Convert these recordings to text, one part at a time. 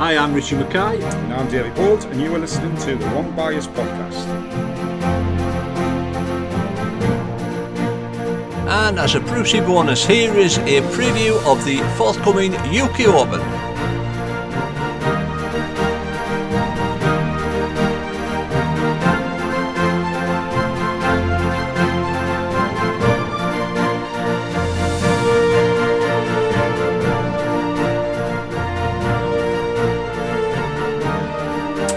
I am Richie McKay. And I'm David Old, and you are listening to the One Buyer's Podcast. And as a Brucey bonus, here is a preview of the forthcoming UK Orbit.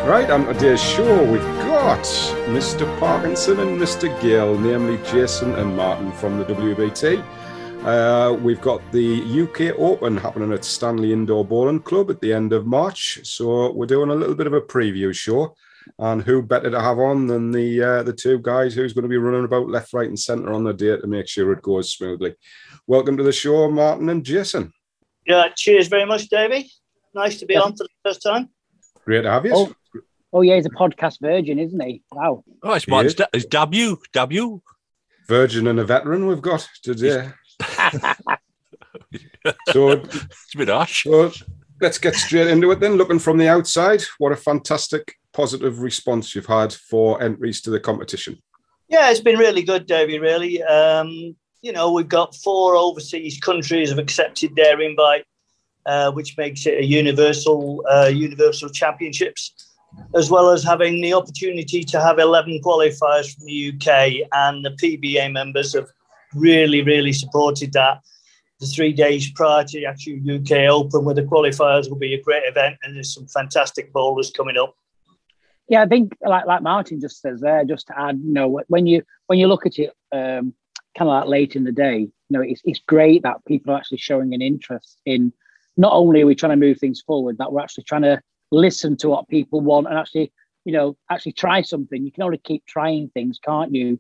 Right, on today's show, we've got Mr. Parkinson and Mr. Gill, namely Jason and Martin from the WBT. We've got the UK Open happening at Stanley Indoor Bowling Club at the end of March. So we're doing a little bit of a preview show. And who better to have on than the two guys who's going to be running about left, right and centre on the day to make sure it goes smoothly. Welcome to the show, Martin and Jason. Yeah, cheers very much, Davey. Nice to be on for the first time. Great to have you. Oh, yeah, he's a podcast virgin, isn't he? Wow. Oh, it's Martin's W. Virgin and a veteran we've got today. So, it's a bit harsh. So let's get straight into it then. Looking from the outside, what a fantastic positive response you've had for entries to the competition. Yeah, it's been really good, Davey, really. We've got four overseas countries have accepted their invite, which makes it a universal championships, as well as having the opportunity to have 11 qualifiers from the UK, and the PBA members have really, really supported that. The 3 days prior to the actual UK Open with the qualifiers will be a great event, and there's some fantastic bowlers coming up. Yeah, I think, like Martin just says there, just to add, when you look at it kind of like late in the day, it's great that people are actually showing an interest in, not only are we trying to move things forward, that we're actually trying to listen to what people want and actually try something. You can only keep trying things, can't you?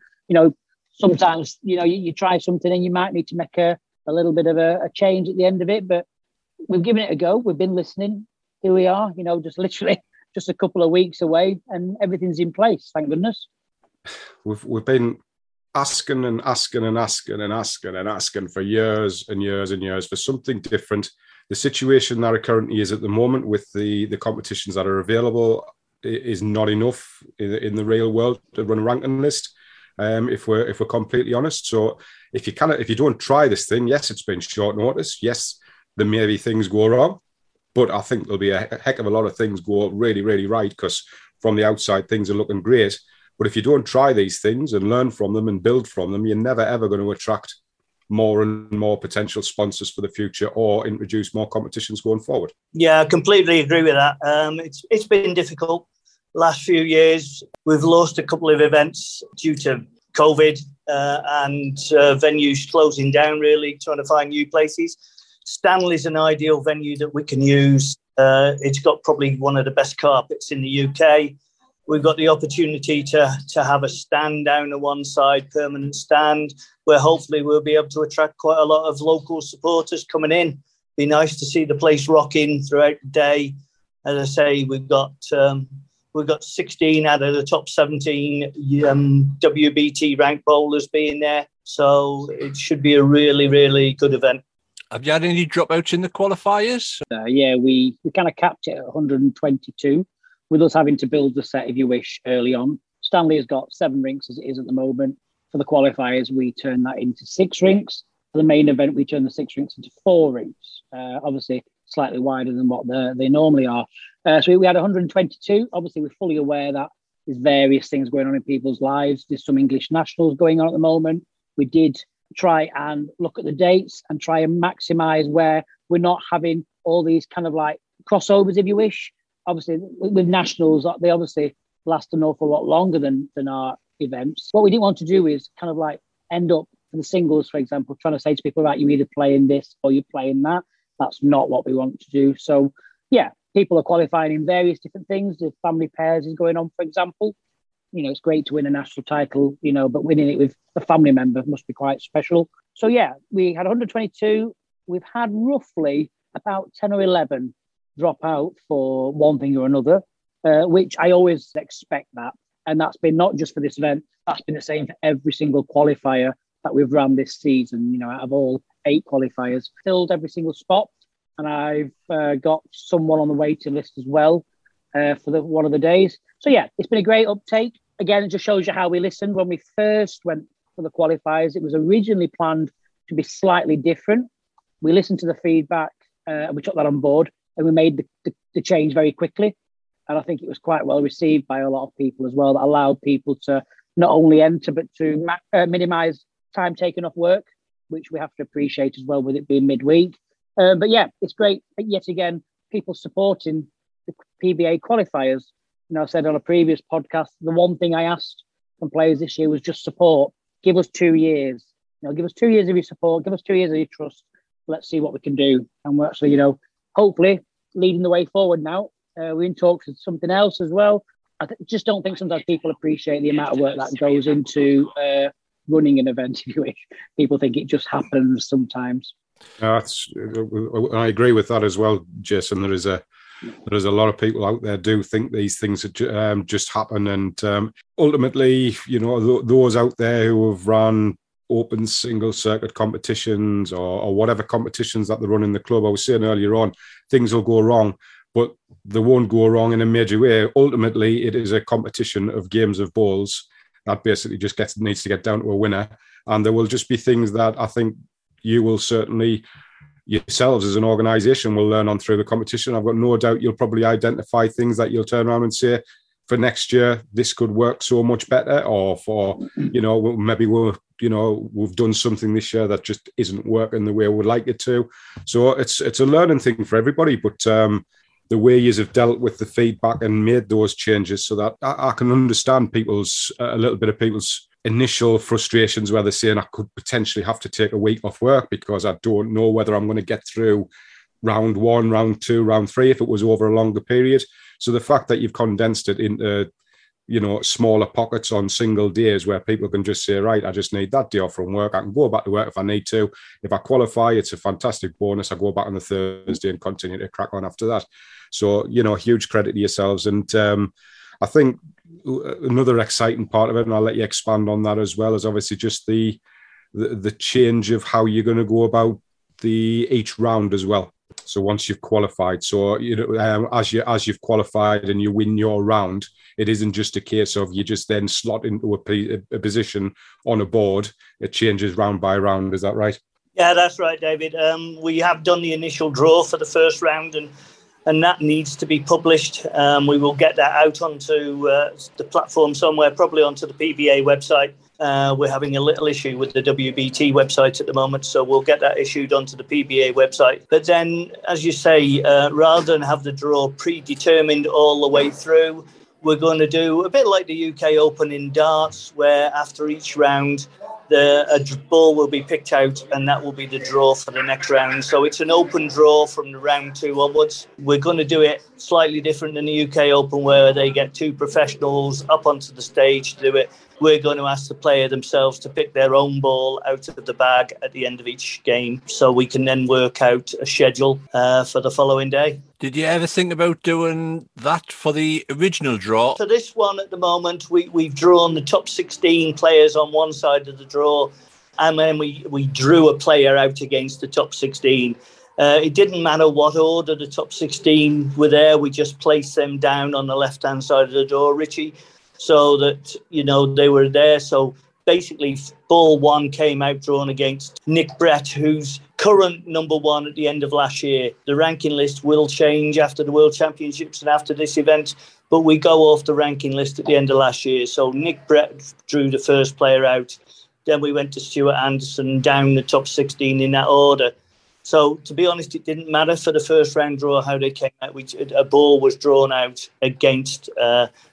Sometimes, you try something and you might need to make a little bit of a change at the end of it, but we've given it a go. We've been listening. Here we are, just literally just a couple of weeks away and everything's in place. Thank goodness. We've been asking for years and years and years for something different. The situation that it currently is at the moment with the competitions that are available is not enough in the real world to run a ranking list, if we're completely honest. So if you don't try this thing, yes, it's been short notice. Yes, there may be things go wrong, but I think there'll be a heck of a lot of things go really, really right, because from the outside, things are looking great. But if you don't try these things and learn from them and build from them, you're never, ever going to attract more and more potential sponsors for the future or introduce more competitions going forward. Yeah, I completely agree with that. It's been difficult last few years. We've lost a couple of events due to COVID and venues closing down, really, trying to find new places. Stanley's an ideal venue that we can use. It's got probably one of the best carpets in the UK. We've got the opportunity to have a stand down to one side, permanent stand, where hopefully we'll be able to attract quite a lot of local supporters coming in. Be nice to see the place rocking throughout the day. As I say, we've got 16 out of the top 17 WBT ranked bowlers being there, so it should be a really, really good event. Have you had any dropouts in the qualifiers? We kind of capped it at 122. With us having to build the set, if you wish, early on. Stanley has got 7 rinks as it is at the moment. For the qualifiers, we turn that into 6 rinks. For the main event, we turn the 6 rinks into 4 rinks. Obviously, slightly wider than what they normally are. So we had 122. Obviously, we're fully aware that there's various things going on in people's lives. There's some English nationals going on at the moment. We did try and look at the dates and try and maximise where we're not having all these kind of like crossovers, if you wish. Obviously, with nationals, they obviously last an awful lot longer than our events. What we didn't want to do is kind of like end up for the singles, for example, trying to say to people, right, you're either playing this or you're playing that. That's not what we want to do. So, yeah, people are qualifying in various different things. If family pairs is going on, for example, it's great to win a national title, but winning it with a family member must be quite special. So, yeah, we had 122. We've had roughly about 10 or 11 drop out for one thing or another, which I always expect that. And that's been not just for this event, that's been the same for every single qualifier that we've run this season. Out of all 8 qualifiers, filled every single spot. and I've got someone on the waiting list as well for one of the days. So yeah, it's been a great uptake. Again, it just shows you how we listened. When we first went for the qualifiers, it was originally planned to be slightly different. We listened to the feedback and we took that on board, and we made the change very quickly. And I think it was quite well received by a lot of people as well. That allowed people to not only enter, but to minimise time taken off work, which we have to appreciate as well with it being midweek. But yeah, it's great. But yet again, people supporting the PBA qualifiers. You know, I said on a previous podcast, the one thing I asked from players this year was just support. Give us 2 years. You know, give us 2 years of your support. Give us 2 years of your trust. Let's see what we can do. And we're actually, you know, hopefully leading the way forward now. We're in talks with something else as well. I just don't think sometimes people appreciate the amount of work that goes into running an event, if you wish. People think it just happens sometimes. I agree with that as well, Jason. There is a lot of people out there do think these things just happen, and ultimately, you know, those out there who have run open single circuit competitions or whatever competitions that they run in the club. I was saying earlier on, things will go wrong, but they won't go wrong in a major way. Ultimately, it is a competition of games of balls that basically just needs to get down to a winner. And there will just be things that I think you will certainly yourselves as an organisation will learn on through the competition. I've got no doubt you'll probably identify things that you'll turn around and say, for next year, this could work so much better, or for, you know, maybe we've done something this year that just isn't working the way we'd like it to. So it's a learning thing for everybody, but the way you have dealt with the feedback and made those changes so that I can understand a little bit of people's initial frustrations where they're saying I could potentially have to take a week off work because I don't know whether I'm going to get through round one, round two, round three, if it was over a longer period. So the fact that you've condensed it into, you know, smaller pockets on single days where people can just say, right, I just need that day off from work. I can go back to work if I need to. If I qualify, it's a fantastic bonus. I go back on the Thursday and continue to crack on after that. So, you know, huge credit to yourselves. And I think another exciting part of it, and I'll let you expand on that as well, is obviously just the change of how you're going to go about each round as well. So once you've qualified, so you know, as you've qualified and you win your round, it isn't just a case of you just then slot into a position on a board. It changes round by round. Is that right? Yeah, that's right, David. We have done the initial draw for the first round, and that needs to be published. We will get that out onto the platform somewhere, probably onto the PBA website. We're having a little issue with the WBT website at the moment, so we'll get that issued onto the PBA website. But then, as you say, rather than have the draw predetermined all the way through, we're going to do a bit like the UK Open in darts, where after each round, a ball will be picked out, and that will be the draw for the next round. So it's an open draw from the round two onwards. We're going to do it slightly different than the UK Open, where they get two professionals up onto the stage to do it. We're going to ask the player themselves to pick their own ball out of the bag at the end of each game, so we can then work out a schedule for the following day. Did you ever think about doing that for the original draw? For this one at the moment, we've drawn the top 16 players on one side of the draw, and then we drew a player out against the top 16. It didn't matter what order the top 16 were there. We just placed them down on the left-hand side of the draw, Richie, so that, you know, they were there. So basically, ball one came out drawn against Nick Brett, who's current number one at the end of last year. The ranking list will change after the World Championships and after this event, but we go off the ranking list at the end of last year. So Nick Brett drew the first player out. Then we went to Stuart Anderson down the top 16 in that order. So, to be honest, it didn't matter for the first round draw how they came out. A ball was drawn out against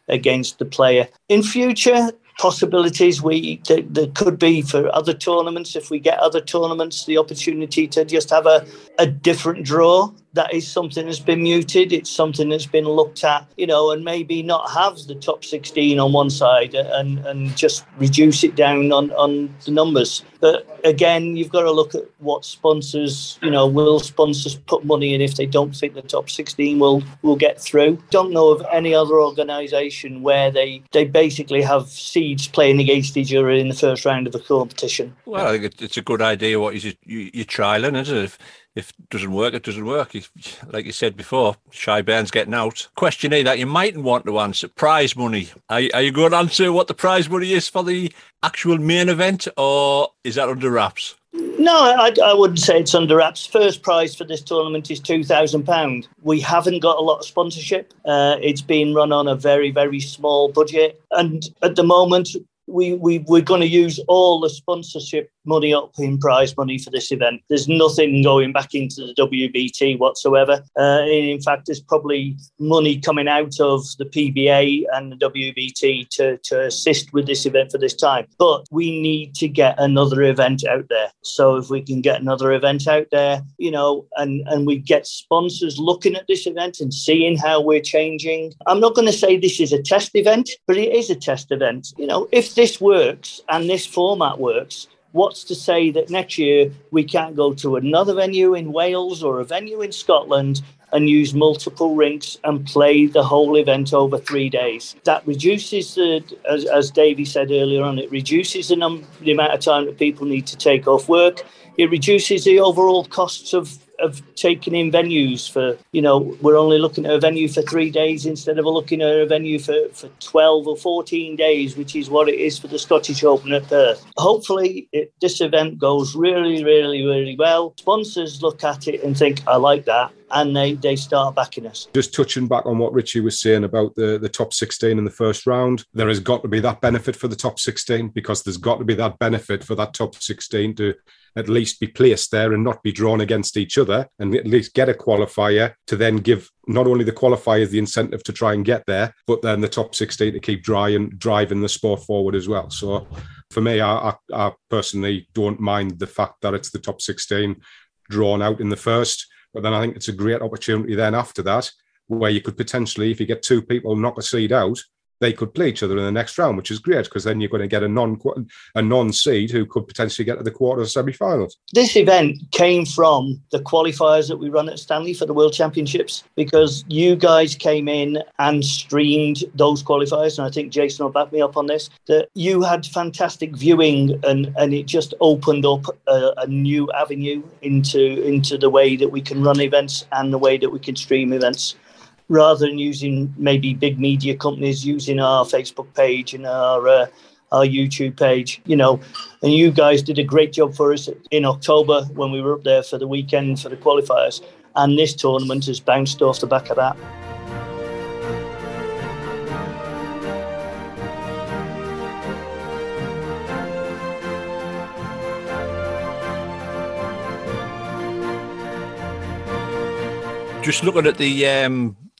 the player. In future possibilities, there could be for other tournaments, if we get other tournaments, the opportunity to just have a different draw. That is something that's been muted. It's something that's been looked at, you know, and maybe not have the top 16 on one side and just reduce it down on the numbers. But again, you've got to look at what sponsors, you know, will sponsors put money in if they don't think the top 16 will get through. Don't know of any other organisation where they basically have seeds playing against each other in the first round of a competition. Well, I think it's a good idea what you trialling, isn't it? If if it doesn't work, it doesn't work. If, like you said before, Shy Bairn's getting out. Question A that you mightn't want to answer, prize money. Are you going to answer what the prize money is for the actual main event, or is that under wraps? No, I wouldn't say it's under wraps. First prize for this tournament is £2,000. We haven't got a lot of sponsorship. It's been run on a very, very small budget. And at the moment, we're going to use all the sponsorship money up in prize money for this event. There's nothing going back into the WBT whatsoever. In fact, there's probably money coming out of the PBA and the WBT to assist with this event for this time. But we need to get another event out there. So if we can get another event out there, you know, and we get sponsors looking at this event and seeing how we're changing. I'm not going to say this is a test event, but it is a test event. You know, if this works and this format works, what's to say that next year we can't go to another venue in Wales or a venue in Scotland and use multiple rinks and play the whole event over 3 days? That reduces, as Davey said earlier on, it reduces the amount of time that people need to take off work. It reduces the overall costs of taking in venues for, you know, we're only looking at a venue for 3 days instead of looking at a venue for 12 or 14 days, which is what it is for the Scottish Open at Perth. Hopefully this event goes really, really, really well. Sponsors look at it and think, I like that. And they start backing us. Just touching back on what Richie was saying about the top 16 in the first round, there has got to be that benefit for the top 16, because there's got to be that benefit for that top 16 to at least be placed there and not be drawn against each other, and at least get a qualifier to then give not only the qualifiers the incentive to try and get there, but then the top 16 to keep driving the sport forward as well. So for me, I personally don't mind the fact that it's the top 16 drawn out in the first. But then I think it's a great opportunity then after that, where you could potentially, if you get two people knock a seed out, they could play each other in the next round, which is great, because then you're going to get a non seed who could potentially get to the quarter or semi-finals. This event came from the qualifiers that we run at Stanley for the World Championships, because you guys came in and streamed those qualifiers, and I think Jason will back me up on this, that you had fantastic viewing, and it just opened up a new avenue into the way that we can run events and the way that we can stream events, rather than using maybe big media companies, using our Facebook page and our YouTube page, you know. And you guys did a great job for us in October when we were up there for the weekend for the qualifiers. And this tournament has bounced off the back of that. Just looking at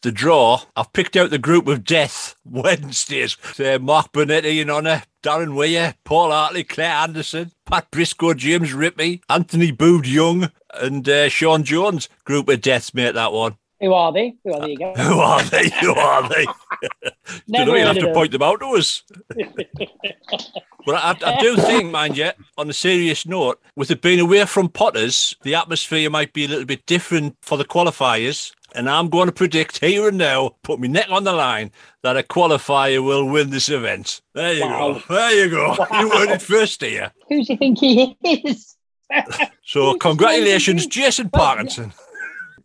the draw, I've picked out the group of death Wednesdays. Mark Burnett in honour, Darren Weir, Paul Hartley, Claire Anderson, Pat Briscoe, James Ripley, Anthony Boode Young, and Sean Jones. Group of deaths, mate, that one. Who are they? Who are they again? Who are they? Don't know, you'll have to point them out to us. But I do think, mind you, on a serious note, with it being away from Potters, the atmosphere might be a little bit different for the qualifiers. And I'm going to predict here and now, put my neck on the line, that a qualifier will win this event. There you go. There you go. Wow. You heard it first here. Who do you think he is? So congratulations, Jason Parkinson.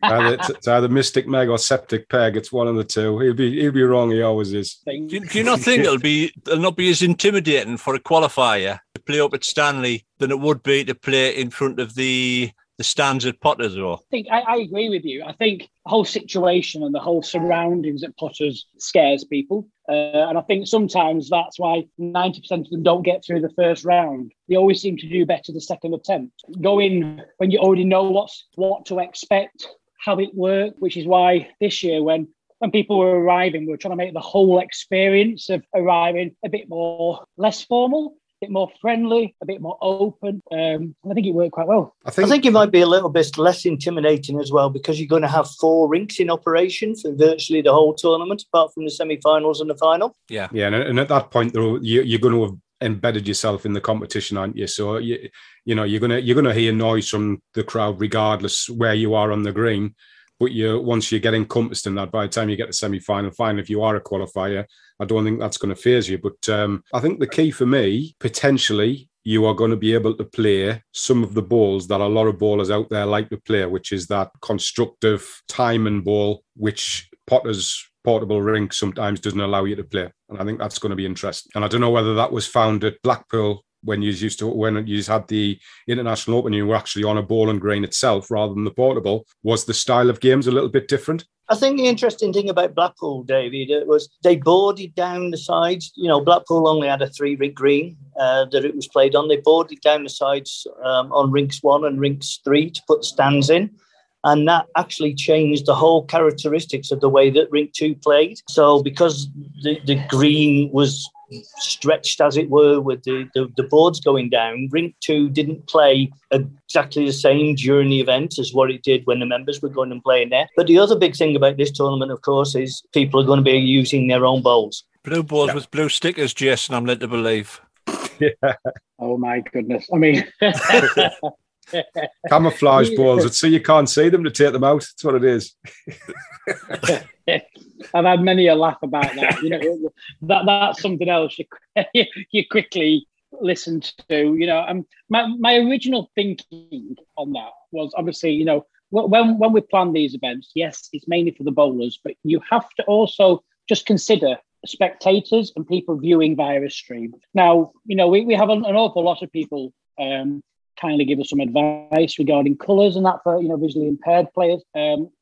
It's either Mystic Meg or Septic Peg. It's one of the two. He'll be wrong. He always is. Do you not think it'll not be as intimidating for a qualifier to play up at Stanley than it would be to play in front of the stands at Potters? Or I agree with you. I think the whole situation and the whole surroundings at Potters scares people. And I think sometimes that's why 90% of them don't get through the first round. They always seem to do better the second attempt. Go in when you already know what to expect, how it worked, which is why this year when people were arriving, we were trying to make the whole experience of arriving a bit less formal, a bit more friendly, a bit more open. And I think it worked quite well. I think it might be a little bit less intimidating as well, because you're going to have four rinks in operation for virtually the whole tournament, apart from the semi-finals and the final. Yeah. And at that point, you're going to have embedded yourself in the competition, aren't you? So you know you're gonna hear noise from the crowd regardless where you are on the green. But once you get encompassed in that, by the time you get to semi-final, fine, if you are a qualifier, I don't think that's going to faze you. But I think the key for me, potentially, you are going to be able to play some of the balls that a lot of bowlers out there like to play, which is that constructive time and ball, which Potters portable rink sometimes doesn't allow you to play. And I think that's going to be interesting. And I don't know whether that was found at Blackpool when you had the International Open, you were actually on a ball and green itself rather than the portable. Was the style of games a little bit different? I think the interesting thing about Blackpool, David, was they boarded down the sides. You know, Blackpool only had a three-rig green that it was played on. They boarded down the sides on Rinks 1 and Rinks 3 to put stands in. And that actually changed the whole characteristics of the way that Rink 2 played. So because the green was stretched, as it were, with the boards going down, Rink 2 didn't play exactly the same during the event as what it did when the members were going and playing there. But the other big thing about this tournament, of course, is people are going to be using their own bowls. Blue balls with blue stickers, Jason, I'm led to believe. Yeah. Oh, my goodness. I mean... Camouflage balls, it's so you can't see them to take them out. That's what it is. I've had many a laugh about that. You know, that's something else you quickly listen to. You know, my original thinking on that was obviously, you know, when we plan these events, yes, it's mainly for the bowlers, but you have to also just consider spectators and people viewing via a stream. Now, you know, we have an awful lot of people. Kindly give us some advice regarding colours and that for, you know, visually impaired players,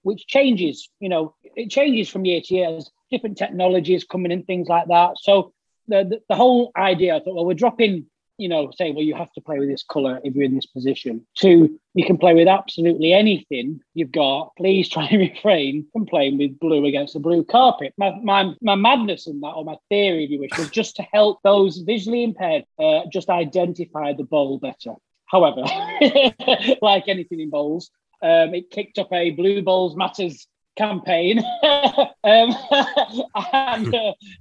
which changes, you know, it changes from year to year. There's different technologies coming in, things like that. So the whole idea, I thought, well, we're dropping, you know, say, well, you have to play with this colour if you're in this position, to you can play with absolutely anything you've got. Please try and refrain from playing with blue against the blue carpet. My madness in that, or my theory, if you wish, was just to help those visually impaired just identify the bowl better. However, like anything in bowls, it kicked up a Blue Bowls Matters campaign. and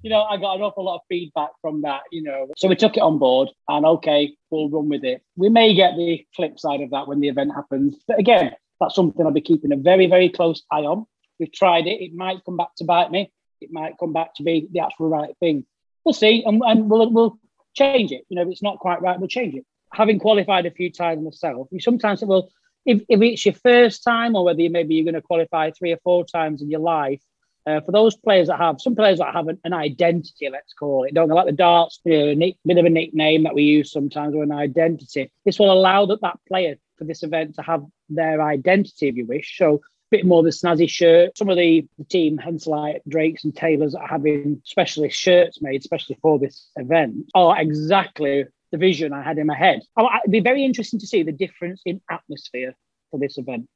you know, I got an awful lot of feedback from that, you know. So we took it on board and, okay, we'll run with it. We may get the flip side of that when the event happens. But again, that's something I'll be keeping a very, very close eye on. We've tried it. It might come back to bite me. It might come back to be the actual right thing. We'll see, and we'll change it. You know, if it's not quite right, we'll change it. Having qualified a few times myself, you sometimes think, well, if it's your first time, or whether you're going to qualify 3 or 4 times in your life, for those players that have, some players that have an identity, let's call it, don't they, like the darts, you know, a bit of a nickname that we use sometimes, or an identity. This will allow that player for this event to have their identity, if you wish. So a bit more of the snazzy shirt. Some of the team, hence like Drakes and Taylors, are having specialist shirts made, especially for this event, are exactly the vision I had in my head. It'd be very interesting to see the difference in atmosphere for this event.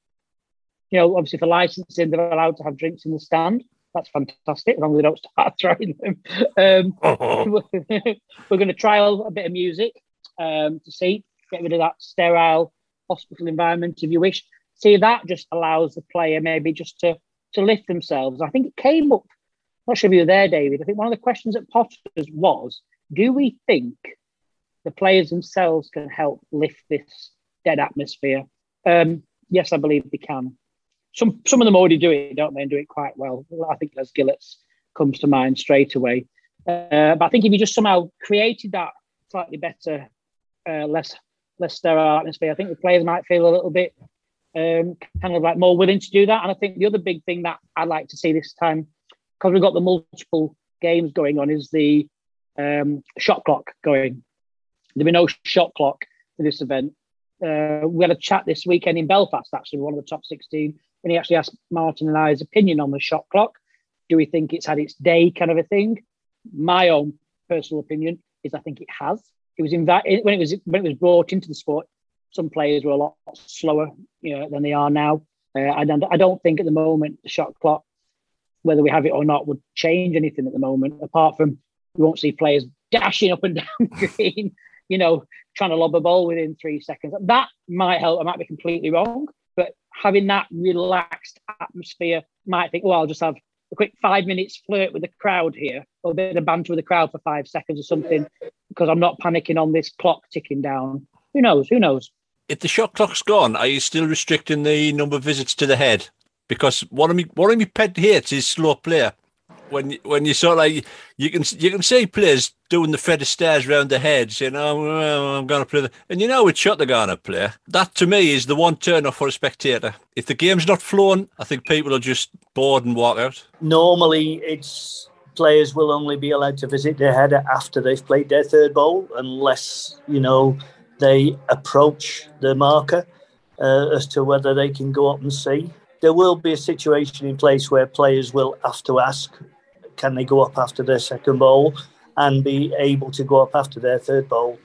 You know, obviously for licensing, they're allowed to have drinks in the stand. That's fantastic, as long as they don't start throwing them. We're going to trial a bit of music to see, get rid of that sterile hospital environment, if you wish. See, that just allows the player maybe just to lift themselves. I think it came up, I'm not sure if you were there, David, I think one of the questions at Potters was, do we think the players themselves can help lift this dead atmosphere? Yes, I believe they can. Some of them already do it, don't they, and do it quite well. I think Les Gillett comes to mind straight away. But I think if you just somehow created that slightly better, less sterile atmosphere, I think the players might feel a little bit kind of like more willing to do that. And I think the other big thing that I'd like to see this time, because we've got the multiple games going on, is the shot clock going. There'll be no shot clock for this event. We had a chat this weekend in Belfast, actually, one of the top 16, and he actually asked Martin and I's opinion on the shot clock. Do we think it's had its day, kind of a thing? My own personal opinion is I think it has. It was when it was brought into the sport, some players were a lot slower, you know, than they are now. And I don't think at the moment the shot clock, whether we have it or not, would change anything at the moment, apart from we won't see players dashing up and down green. You know, trying to lob a ball within 3 seconds. That might help. I might be completely wrong, but having that relaxed atmosphere might think, well, I'll just have a quick 5 minutes flirt with the crowd here, or a bit of banter with the crowd for 5 seconds or something, because I'm not panicking on this clock ticking down. Who knows? Who knows? If the shot clock's gone, are you still restricting the number of visits to the head? Because one of me pet hates is slow player. when you sort of like you can see players doing the Fred Astaires round the head, saying, "Oh, I'm going to play," and you know which shot they're going to play. That to me is the one turn off for a spectator. If the game's not flowing, I think people are just bored and walk out. Normally, it's players will only be allowed to visit their header after they've played their third ball, unless they approach the marker as to whether they can go up and see. There will be a situation in place where players will have to ask, can they go up after their second bowl and be able to go up after their third bowl,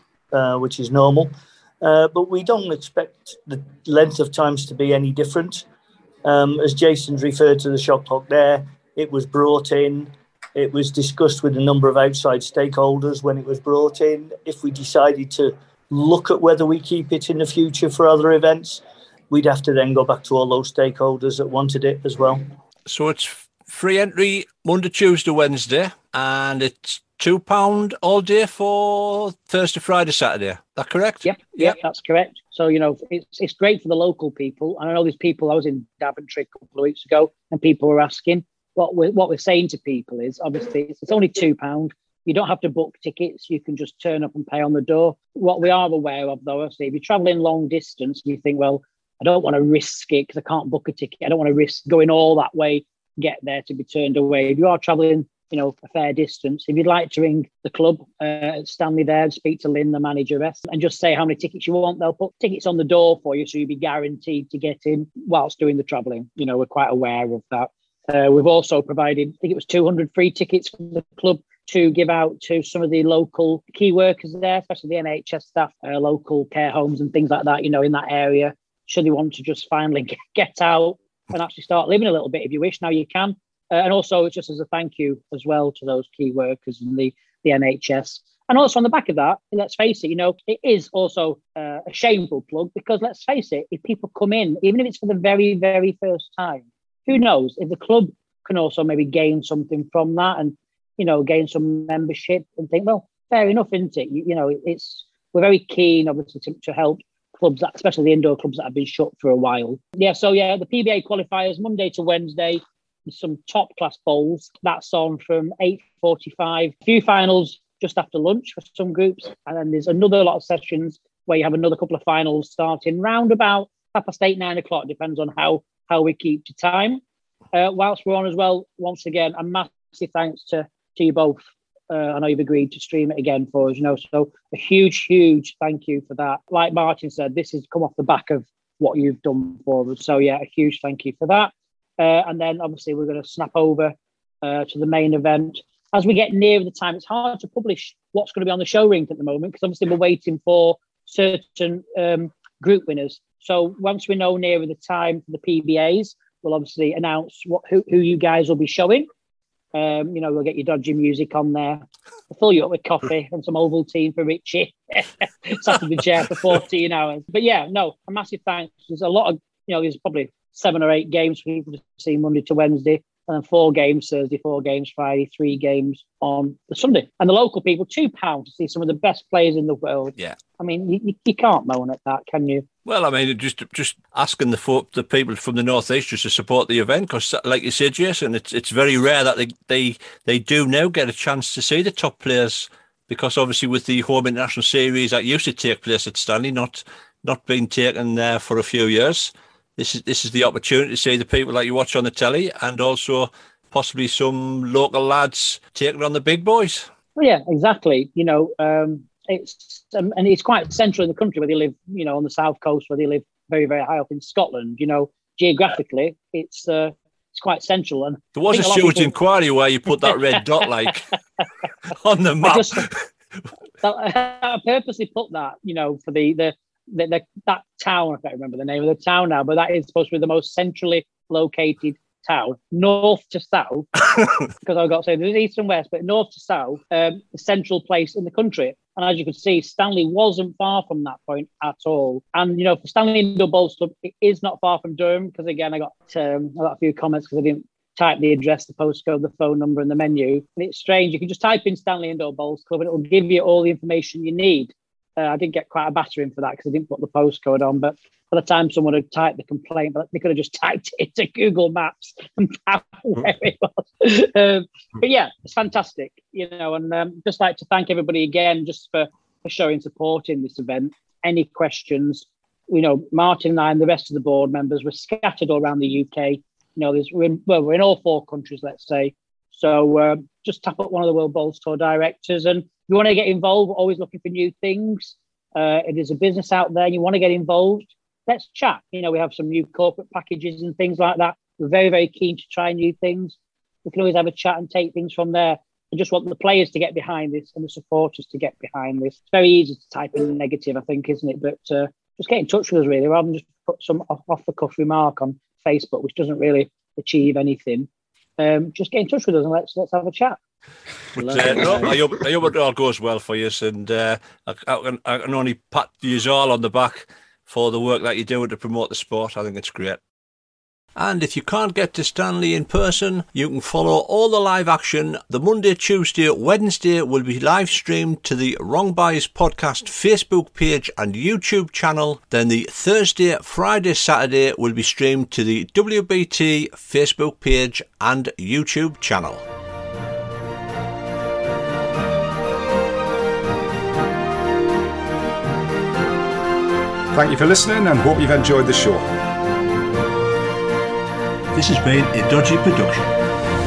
which is normal. But we don't expect the length of times to be any different. As Jason's referred to the shot clock there, it was brought in. It was discussed with a number of outside stakeholders when it was brought in. If we decided to look at whether we keep it in the future for other events, we'd have to then go back to all those stakeholders that wanted it as well. So it's free entry Monday, Tuesday, Wednesday, and it's £2 all day for Thursday, Friday, Saturday. Is that correct? Yep, that's correct. So, it's great for the local people. And I know there's people, I was in Daventry a couple of weeks ago, and people were asking, what we're saying to people is, obviously, it's only £2. You don't have to book tickets. You can just turn up and pay on the door. What we are aware of, though, obviously, if you're travelling long distance, you think, well, I don't want to risk it because I can't book a ticket. I don't want to risk going all that way, get there to be turned away. If you are travelling, a fair distance, if you'd like to ring the club, Stanley there, and speak to Lynn, the manager, and just say how many tickets you want, they'll put tickets on the door for you, so you'll be guaranteed to get in whilst doing the travelling. We're quite aware of that. We've also provided, I think it was 200 free tickets for the club to give out to some of the local key workers there, especially the NHS staff, local care homes and things like that, in that area. Should they want to just finally get out and actually start living a little bit, if you wish, now you can. And also, it's just as a thank you as well to those key workers and the NHS. And also on the back of that, let's face it, it is also a shameful plug, because let's face it, if people come in, even if it's for the very, very first time, who knows if the club can also maybe gain something from that and, gain some membership and think, well, fair enough, isn't it? We're very keen, obviously, to help clubs, especially the indoor clubs that have been shut for a while. Yeah, so yeah, the PBA qualifiers Monday to Wednesday, some top class bowls. That's on from 8:45. A few finals just after lunch for some groups, and then there's another lot of sessions where you have another couple of finals starting round about 8:30, 9:00. Depends on how we keep to time. Whilst we're on as well, once again, a massive thanks to you both. I know you've agreed to stream it again for us, so a huge, huge thank you for that. Like Martin said, this has come off the back of what you've done for us. So, yeah, a huge thank you for that. And then, obviously, we're going to snap over to the main event. As we get nearer the time, it's hard to publish what's going to be on the show rink at the moment, because, obviously, we're waiting for certain group winners. So once we know nearer the time for the PBAs, we'll obviously announce who you guys will be showing. We'll get your dodgy music on there. We'll fill you up with coffee and some Ovaltine for Richie. Sat in the chair for 14 hours. But yeah, no, a massive thanks. There's a lot of, there's probably 7 or 8 games for people to see Monday to Wednesday, and then 4 games Thursday, 4 games Friday, 3 games on the Sunday. And the local people, £2 to see some of the best players in the world. Yeah. I mean, you can't moan at that, can you? Well, I mean, just asking the people from the northeast just to support the event, because, like you said, Jason, it's very rare that they do now get a chance to see the top players, because obviously with the home international series that used to take place at Stanley not being taken there for a few years, this is the opportunity to see the people that you watch on the telly, and also possibly some local lads taking on the big boys. Well, yeah, exactly. And it's quite central in the country, whether you live, on the south coast, whether you live very, very high up in Scotland. Geographically, it's quite central. And there was a Stuart inquiry where you put that red dot like on the map. I purposely put that, for that town. I can't remember the name of the town now, but that is supposed to be the most centrally located town, north to south, because I've got to say there's east and west, but north to south, the central place in the country. And as you can see, Stanley wasn't far from that point at all. And, for Stanley Indoor Bowls Club, it is not far from Durham, because, again, I got a few comments because I didn't type the address, the postcode, the phone number and the menu. And it's strange. You can just type in Stanley Indoor Bowls Club and it will give you all the information you need. I did get quite a battering for that because I didn't put the postcode on. But by the time someone had typed the complaint, they could have just typed it into Google Maps and found where it was. But yeah, it's fantastic, you know. And just like to thank everybody again just for showing support in this event. Any questions? You know, Martin and I and the rest of the board members were scattered all around the UK. You know, we're in all four countries, let's say. So just tap up one of the World Bowls Tour directors. And if you want to get involved, we're always looking for new things. If there's a business out there and you want to get involved, let's chat. You know, we have some new corporate packages and things like that. We're very, very keen to try new things. We can always have a chat and take things from there. I just want the players to get behind this and the supporters to get behind this. It's very easy to type in the negative, I think, isn't it? But just get in touch with us, really, rather than just put some off-the-cuff remark on Facebook, which doesn't really achieve anything. Just get in touch with us and let's have a chat. But, no, I hope it all goes well for you, and I can only pat you all on the back for the work that you do to promote the sport. I think it's great. And if you can't get to Stanley in person, you can follow all the live action. The Monday, Tuesday, Wednesday will be live streamed to the Wrong Buyers Podcast Facebook page and YouTube channel. Then the Thursday, Friday, Saturday will be streamed to the WBT Facebook page and YouTube channel. Thank you for listening and hope you've enjoyed the show. This has been a Dodgy production.